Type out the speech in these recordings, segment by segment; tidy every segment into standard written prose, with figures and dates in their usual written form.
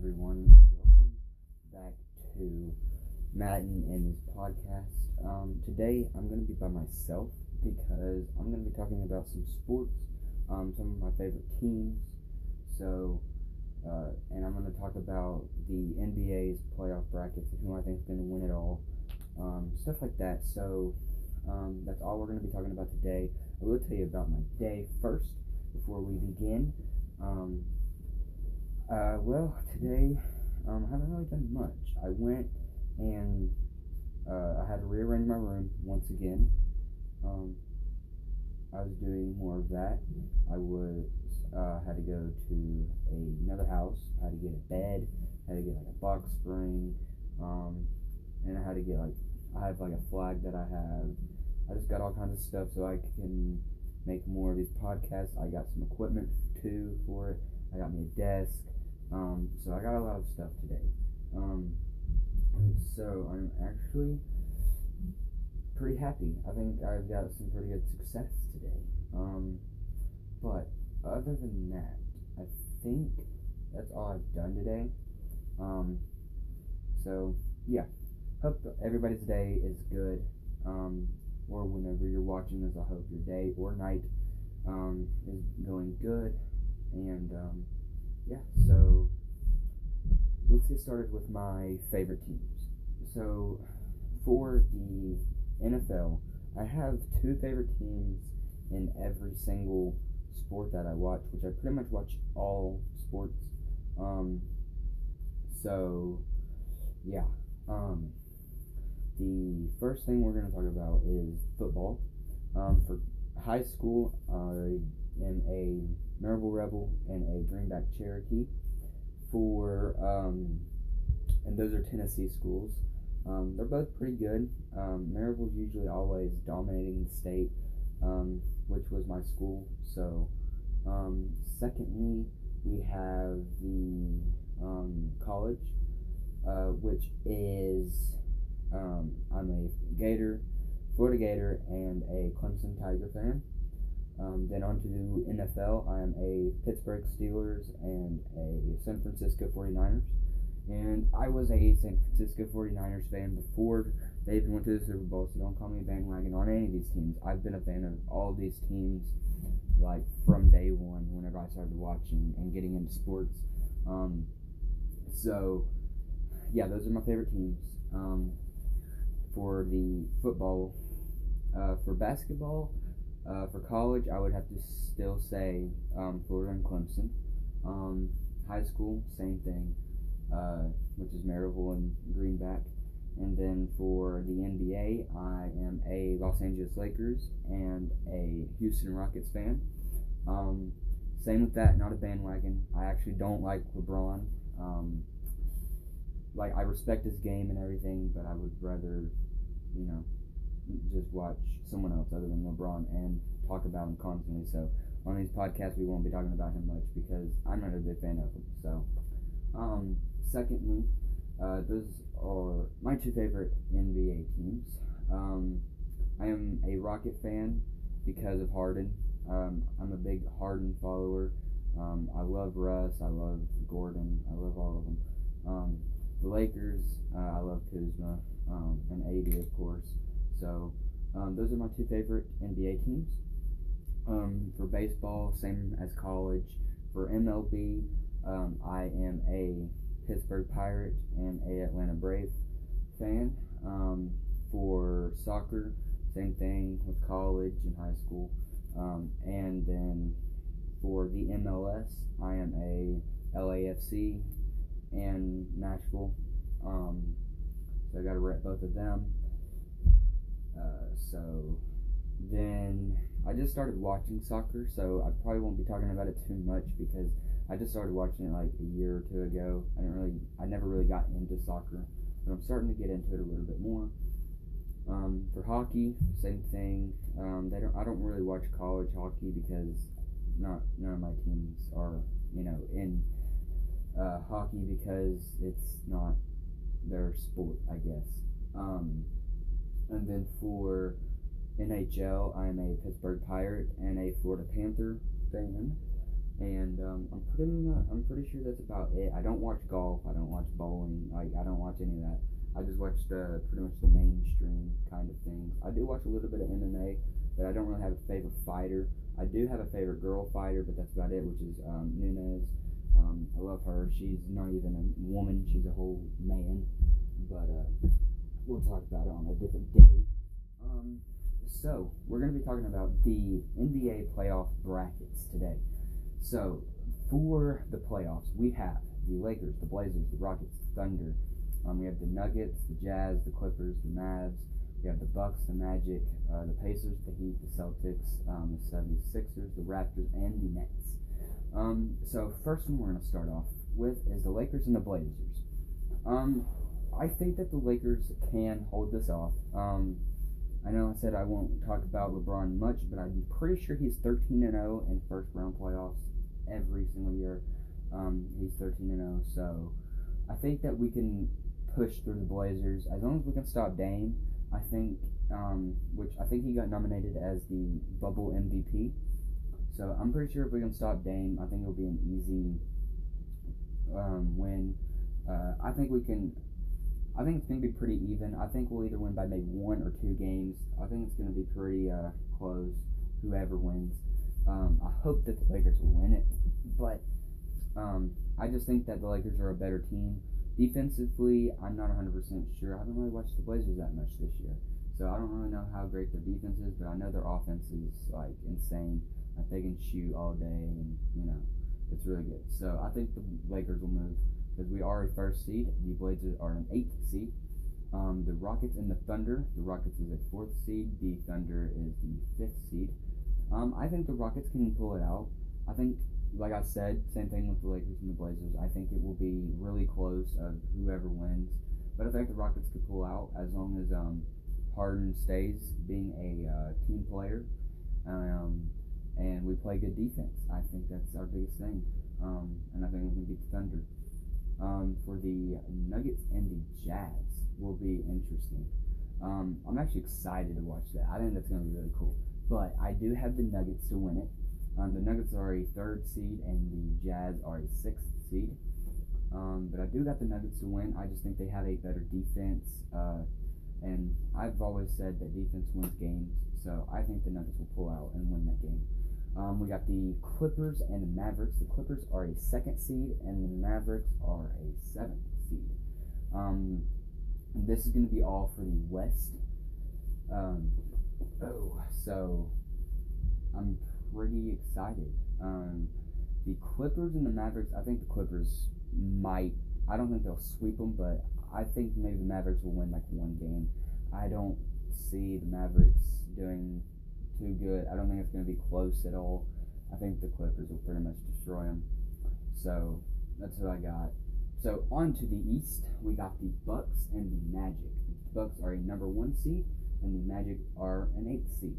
everyone. Welcome back to Madden and his podcast. Today I'm going to be by myself because I'm going to be talking about some sports, some of my favorite teams. So, and I'm going to talk about the NBA's playoff brackets and who I think is going to win it all, stuff like that. So, that's all we're going to be talking about today. I will tell you about my day first before we begin. Well, today, I haven't really done much. I went and, I had to rearrange my room once again. I was doing more of that. I was, had to go to another house, I had to get a bed, I had to get, like, a box spring, and I had to get, like, I have, like, a flag that I have. I just got all kinds of stuff so I can make more of these podcasts. I got some equipment, too, for it. I got me a desk. So I got a lot of stuff today. So I'm actually pretty happy. I think I've got some pretty good success today. But other than that, I think that's all I've done today. So yeah, hope everybody's day is good. Or whenever you're watching this, I hope your day or night is going good. And yeah, so let's get started with my favorite teams. So for the NFL, I have two favorite teams in every single sport that I watch, which I pretty much watch all sports. So yeah, the first thing we're going to talk about is football. For high school, I am a Maribel Rebel and a Greenback Cherokee, for and those are Tennessee schools. They're both pretty good. Maribel's usually always dominating the state, which was my school. So secondly, we have the college, which is I'm a Gator, Florida Gator, and a Clemson Tiger fan. Then on to the NFL, I am a Pittsburgh Steelers and a San Francisco 49ers. And I was a San Francisco 49ers fan before they even went to the Super Bowl, so don't call me a bandwagon on any of these teams. I've been a fan of all of these teams, like, from day one, whenever I started watching and getting into sports. So, yeah, those are my favorite teams. For the football, for basketball, for college, I would have to still say Florida and Clemson. High school, same thing, which is Maryville and Greenback. And then for the NBA, I am a Los Angeles Lakers and a Houston Rockets fan. Same with that, not a bandwagon. I actually don't like LeBron. Like, I respect his game and everything, but I would rather, you know, just watch someone else other than LeBron and talk about him constantly. So on these podcasts we won't be talking about him much because I'm not a big fan of him. So secondly, those are my two favorite NBA teams. I am a Rocket fan because of Harden. I'm a big Harden follower. I love Russ, I love Gordon, I love all of them. The Lakers, I love Kuzma, and AD, of course. So, those are my two favorite NBA teams. For baseball, same as college. For MLB, I am a Pittsburgh Pirate and a Atlanta Brave fan. For soccer, same thing with college and high school. And then for the MLS, I am a LAFC and Nashville. So I gotta rep both of them. So then I just started watching soccer, so I probably won't be talking about it too much because I just started watching it like a year or two ago. I never really got into soccer, but I'm starting to get into it a little bit more. For hockey, same thing. I don't really watch college hockey because none of my teams are, you know, in hockey because it's not their sport, I guess. And then for NHL, I'm a Pittsburgh Pirate and a Florida Panther fan. And I'm pretty sure that's about it. I don't watch golf. I don't watch bowling. Like, I don't watch any of that. I just watch the pretty much the mainstream kind of things. I do watch a little bit of MMA, but I don't really have a favorite fighter. I do have a favorite girl fighter, but that's about it, which is Nunes. I love her. She's not even a woman. She's a whole man. But we'll talk about it on a different day. So we're going to be talking about the NBA playoff brackets today. So for the playoffs, we have the Lakers, the Blazers, the Rockets, the Thunder. We have the Nuggets, the Jazz, the Clippers, the Mavs. We have the Bucks, the Magic, the Pacers, the Heat, the Celtics, the 76ers, the Raptors, and the Nets. So first one we're going to start off with is the Lakers and the Blazers. I think that the Lakers can hold this off. I know I said I won't talk about LeBron much, but I'm pretty sure he's 13-0 in first-round playoffs every single year. He's 13-0, so I think that we can push through the Blazers as long as we can stop Dame. I think, which I think he got nominated as the bubble MVP. So I'm pretty sure if we can stop Dame, I think it'll be an easy win. I think we can. I think it's gonna be pretty even. I think we'll either win by maybe 1 or 2 games. I think it's gonna be pretty close. Whoever wins, I hope that the Lakers will win it. But I just think that the Lakers are a better team. Defensively, I'm not 100% sure. I haven't really watched the Blazers that much this year, so I don't really know how great their defense is, but I know their offense is, like, insane. Like, they can shoot all day, and, you know, it's really good. So I think the Lakers will move because we are a first seed. The Blazers are an 8th seed. The Rockets and the Thunder. The Rockets is a 4th seed. The Thunder is the 5th seed. I think the Rockets can pull it out. I think, like I said, same thing with the Lakers and the Blazers. I think it will be really close of whoever wins. But I think the Rockets could pull out as long as Harden stays being a team player. And we play good defense. I think that's our biggest thing. And I think we can beat the Thunder. For the Nuggets and the Jazz will be interesting. I'm actually excited to watch that. I think that's going to be really cool. But I do have the Nuggets to win it. The Nuggets are a 3rd seed, and the Jazz are a 6th seed. But I do got the Nuggets to win. I just think they have a better defense. And I've always said that defense wins games, so I think the Nuggets will pull out and win that game. We got the Clippers and the Mavericks. The Clippers are a 2nd seed, and the Mavericks are a 7th seed. This is going to be all for the West. So I'm pretty excited. The Clippers and the Mavericks, I think the Clippers might, I don't think they'll sweep them, but I think maybe the Mavericks will win like one game. I don't see the Mavericks doing too good. I don't think it's going to be close at all. I think the Clippers will pretty much destroy them. So that's what I got. So on to the East, we got the Bucks and the Magic. The Bucks are a number 1 seed, and the Magic are an 8th seed.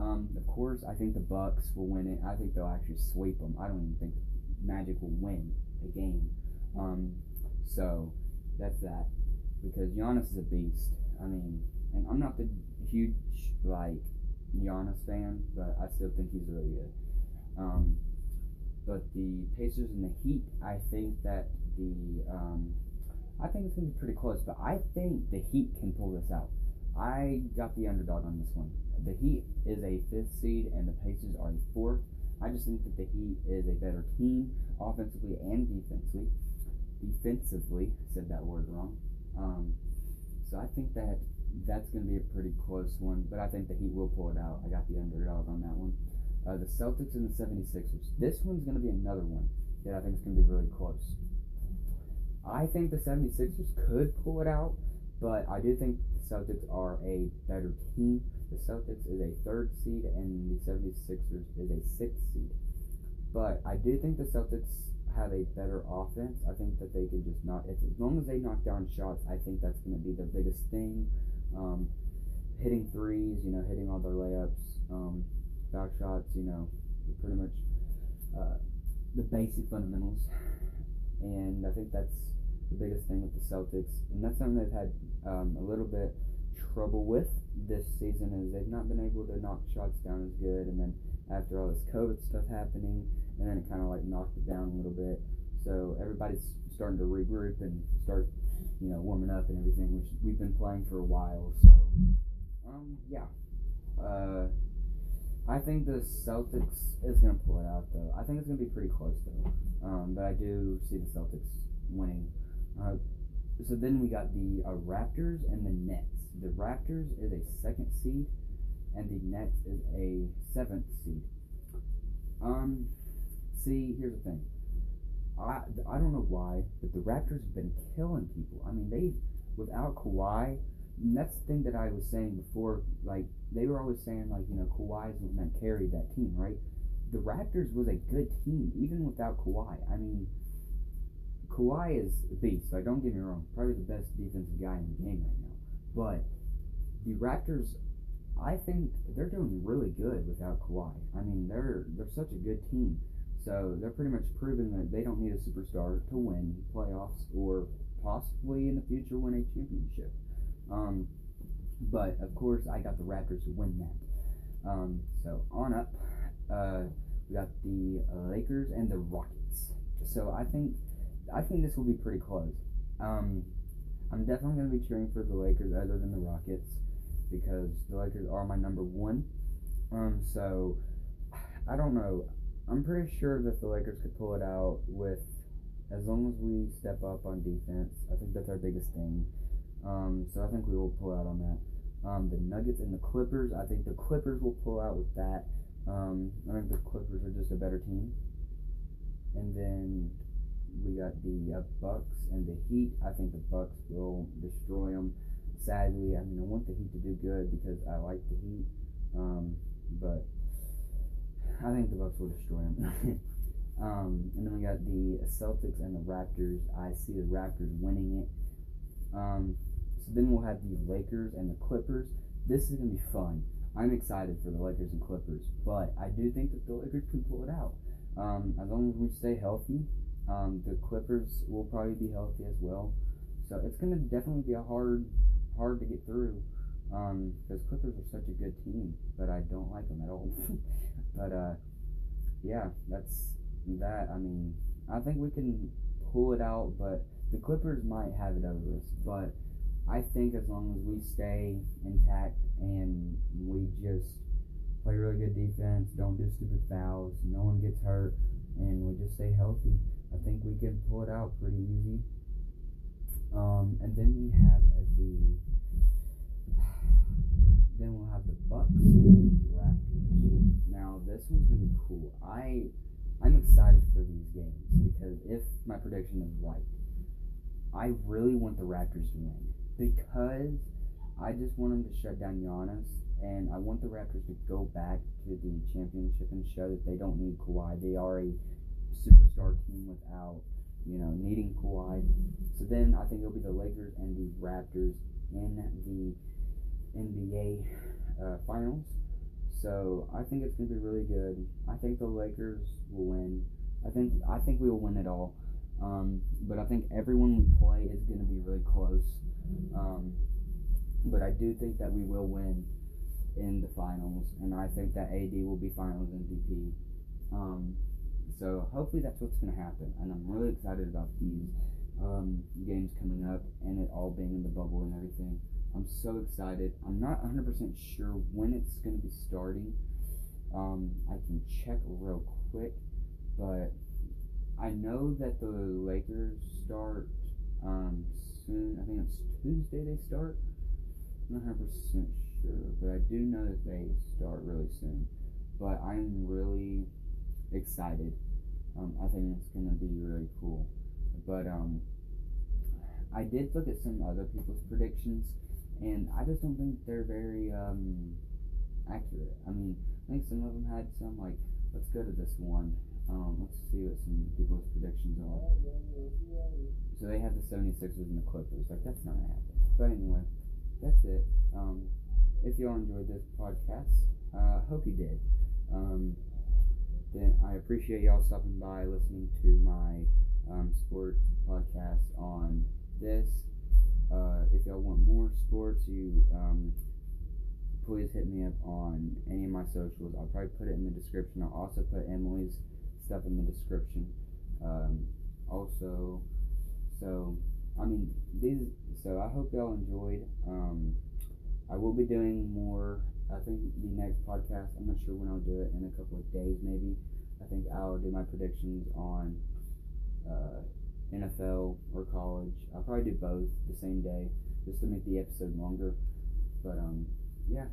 Of course, I think the Bucks will win it. I think they'll actually sweep them. I don't even think Magic will win the game. So that's that. Because Giannis is a beast. I mean, and I'm not the huge, like, Giannis fan, but I still think he's really good. But the Pacers and the Heat, I think that the, I think it's going to be pretty close, but I think the Heat can pull this out. I got the underdog on this one. The Heat is a 5th seed, and the Pacers are a 4th. I just think that the Heat is a better team, offensively and defensively. Defensively, said that word wrong. So I think that that's going to be a pretty close one, but I think the Heat will pull it out. I got the underdog on that one. The Celtics and the 76ers. This one's going to be another one that I think is going to be really close. I think the 76ers could pull it out, but I do think the Celtics are a better team. The Celtics is a 3rd seed, and the 76ers is a 6th seed. But I do think the Celtics have a better offense. I think that they can just knock, as long as they knock down shots, I think that's going to be the biggest thing. Hitting threes, you know, hitting all their layups, back shots, you know, pretty much the basic fundamentals. And I think that's the biggest thing with the Celtics. And that's something they've had a little bit trouble with this season is they've not been able to knock shots down as good, and then after all this COVID stuff happening, and then it kind of like knocked it down a little bit. So everybody's starting to regroup and start, you know, warming up and everything, which we've been playing for a while. So, yeah. I think the Celtics is going to pull it out, though. I think it's going to be pretty close, though. But I do see the Celtics winning. So then we got the Raptors and the Nets. The Raptors is a second seed, and the Nets is a seventh seed. See, here's the thing. I don't know why, but the Raptors have been killing people. I mean, without Kawhi, and that's the thing that I was saying before, like, they were always saying, like, you know, Kawhi is going to carry that team, right? The Raptors was a good team, even without Kawhi. I mean, Kawhi is a beast, like, don't get me wrong, probably the best defensive guy in the game right now. But the Raptors, I think they're doing really good without Kawhi. I mean, they're such a good team. So they're pretty much proving that they don't need a superstar to win playoffs or possibly in the future win a championship. But, of course, I got the Raptors to win that. So, on up, we got the Lakers and the Rockets. So, I think this will be pretty close. I'm definitely going to be cheering for the Lakers other than the Rockets because the Lakers are my number one. So, I don't know. I'm pretty sure that the Lakers could pull it out as long as we step up on defense. I think that's our biggest thing. So I think we will pull out on that. The Nuggets and the Clippers, I think the Clippers will pull out with that. I think the Clippers are just a better team. And then we got the Bucks and the Heat. I think the Bucks will destroy them. Sadly, I mean, I want the Heat to do good because I like the Heat. But I think the Bucks will destroy them. And then we got the Celtics and the Raptors. I see the Raptors winning it. So then we'll have the Lakers and the Clippers. This is going to be fun. I'm excited for the Lakers and Clippers, but I do think that the Lakers can pull it out. As long as we stay healthy, the Clippers will probably be healthy as well. So it's going to definitely be a hard to get through. Because Clippers are such a good team, but I don't like them at all. But, yeah, that's that. I mean, I think we can pull it out, but the Clippers might have it over us. But I think as long as we stay intact and we just play really good defense, don't do stupid fouls, no one gets hurt, and we just stay healthy, I think we can pull it out pretty easy. And then we have Then we'll have the Bucks and the Raptors. Now, this one's going to be cool. I'm excited for these games because if my prediction is right, I really want the Raptors to win because I just want them to shut down Giannis, and I want the Raptors to go back to the championship and show that they don't need Kawhi. They are a superstar team without, you know, needing Kawhi. So then I think it'll be the Lakers and the Raptors in the NBA finals. So I think it's gonna be really good. I think the Lakers will win. I think we will win it all. But I think everyone we play is gonna be really close. But I do think that we will win in the finals, and I think that AD will be Finals MVP. So hopefully that's what's gonna happen, and I'm really excited about these games coming up and it all being in the bubble and everything. I'm so excited. I'm not 100% sure when it's going to be starting. I can check real quick, but I know that the Lakers start soon. I think it's Tuesday they start. I'm not 100% sure, but I do know that they start really soon. But I'm really excited. I think it's going to be really cool. But I did look at some other people's predictions, and I just don't think they're very accurate. I mean, I think some of them had some, like, let's go to this one. Let's see what some people's predictions are. So they have the 76ers and the Clippers. Like, that's not going to happen. But anyway, that's it. If y'all enjoyed this podcast, hope you did. Then I appreciate y'all stopping by, listening to my sports podcast on this. If y'all want more sports, you please hit me up on any of my socials. I'll probably put it in the description. I'll also put Emily's stuff in the description. So I hope y'all enjoyed. I will be doing more. I think the next podcast, I'm not sure when I'll do it, in a couple of days maybe. I think I'll do my predictions on NFL or college. I'll probably do both the same day just to make the episode longer. But yeah.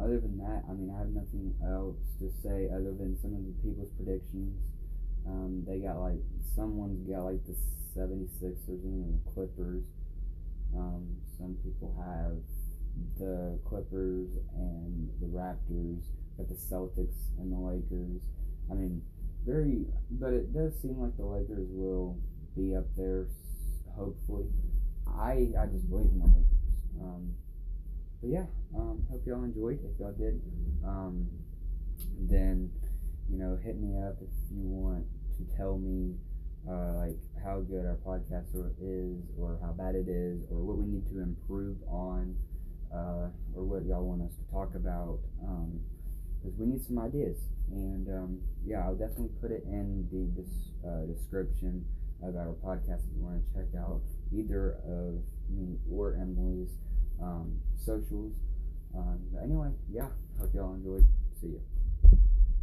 Other than that, I mean, I have nothing else to say other than some of the people's predictions. Someone's got the 76ers and the Clippers. Some people have the Clippers and the Raptors, got the Celtics and the Lakers. I mean, but it does seem like the Lakers will be up there, hopefully. I just believe in the Lakers. But yeah, hope y'all enjoyed. If y'all did, then, you know, hit me up if you want to tell me, how good our podcast is, or how bad it is, or what we need to improve on, or what y'all want us to talk about, because we need some ideas. And I'll definitely put it in the description of our podcast if you want to check out either of me or Emily's socials. But anyway, yeah, hope y'all enjoyed. See ya.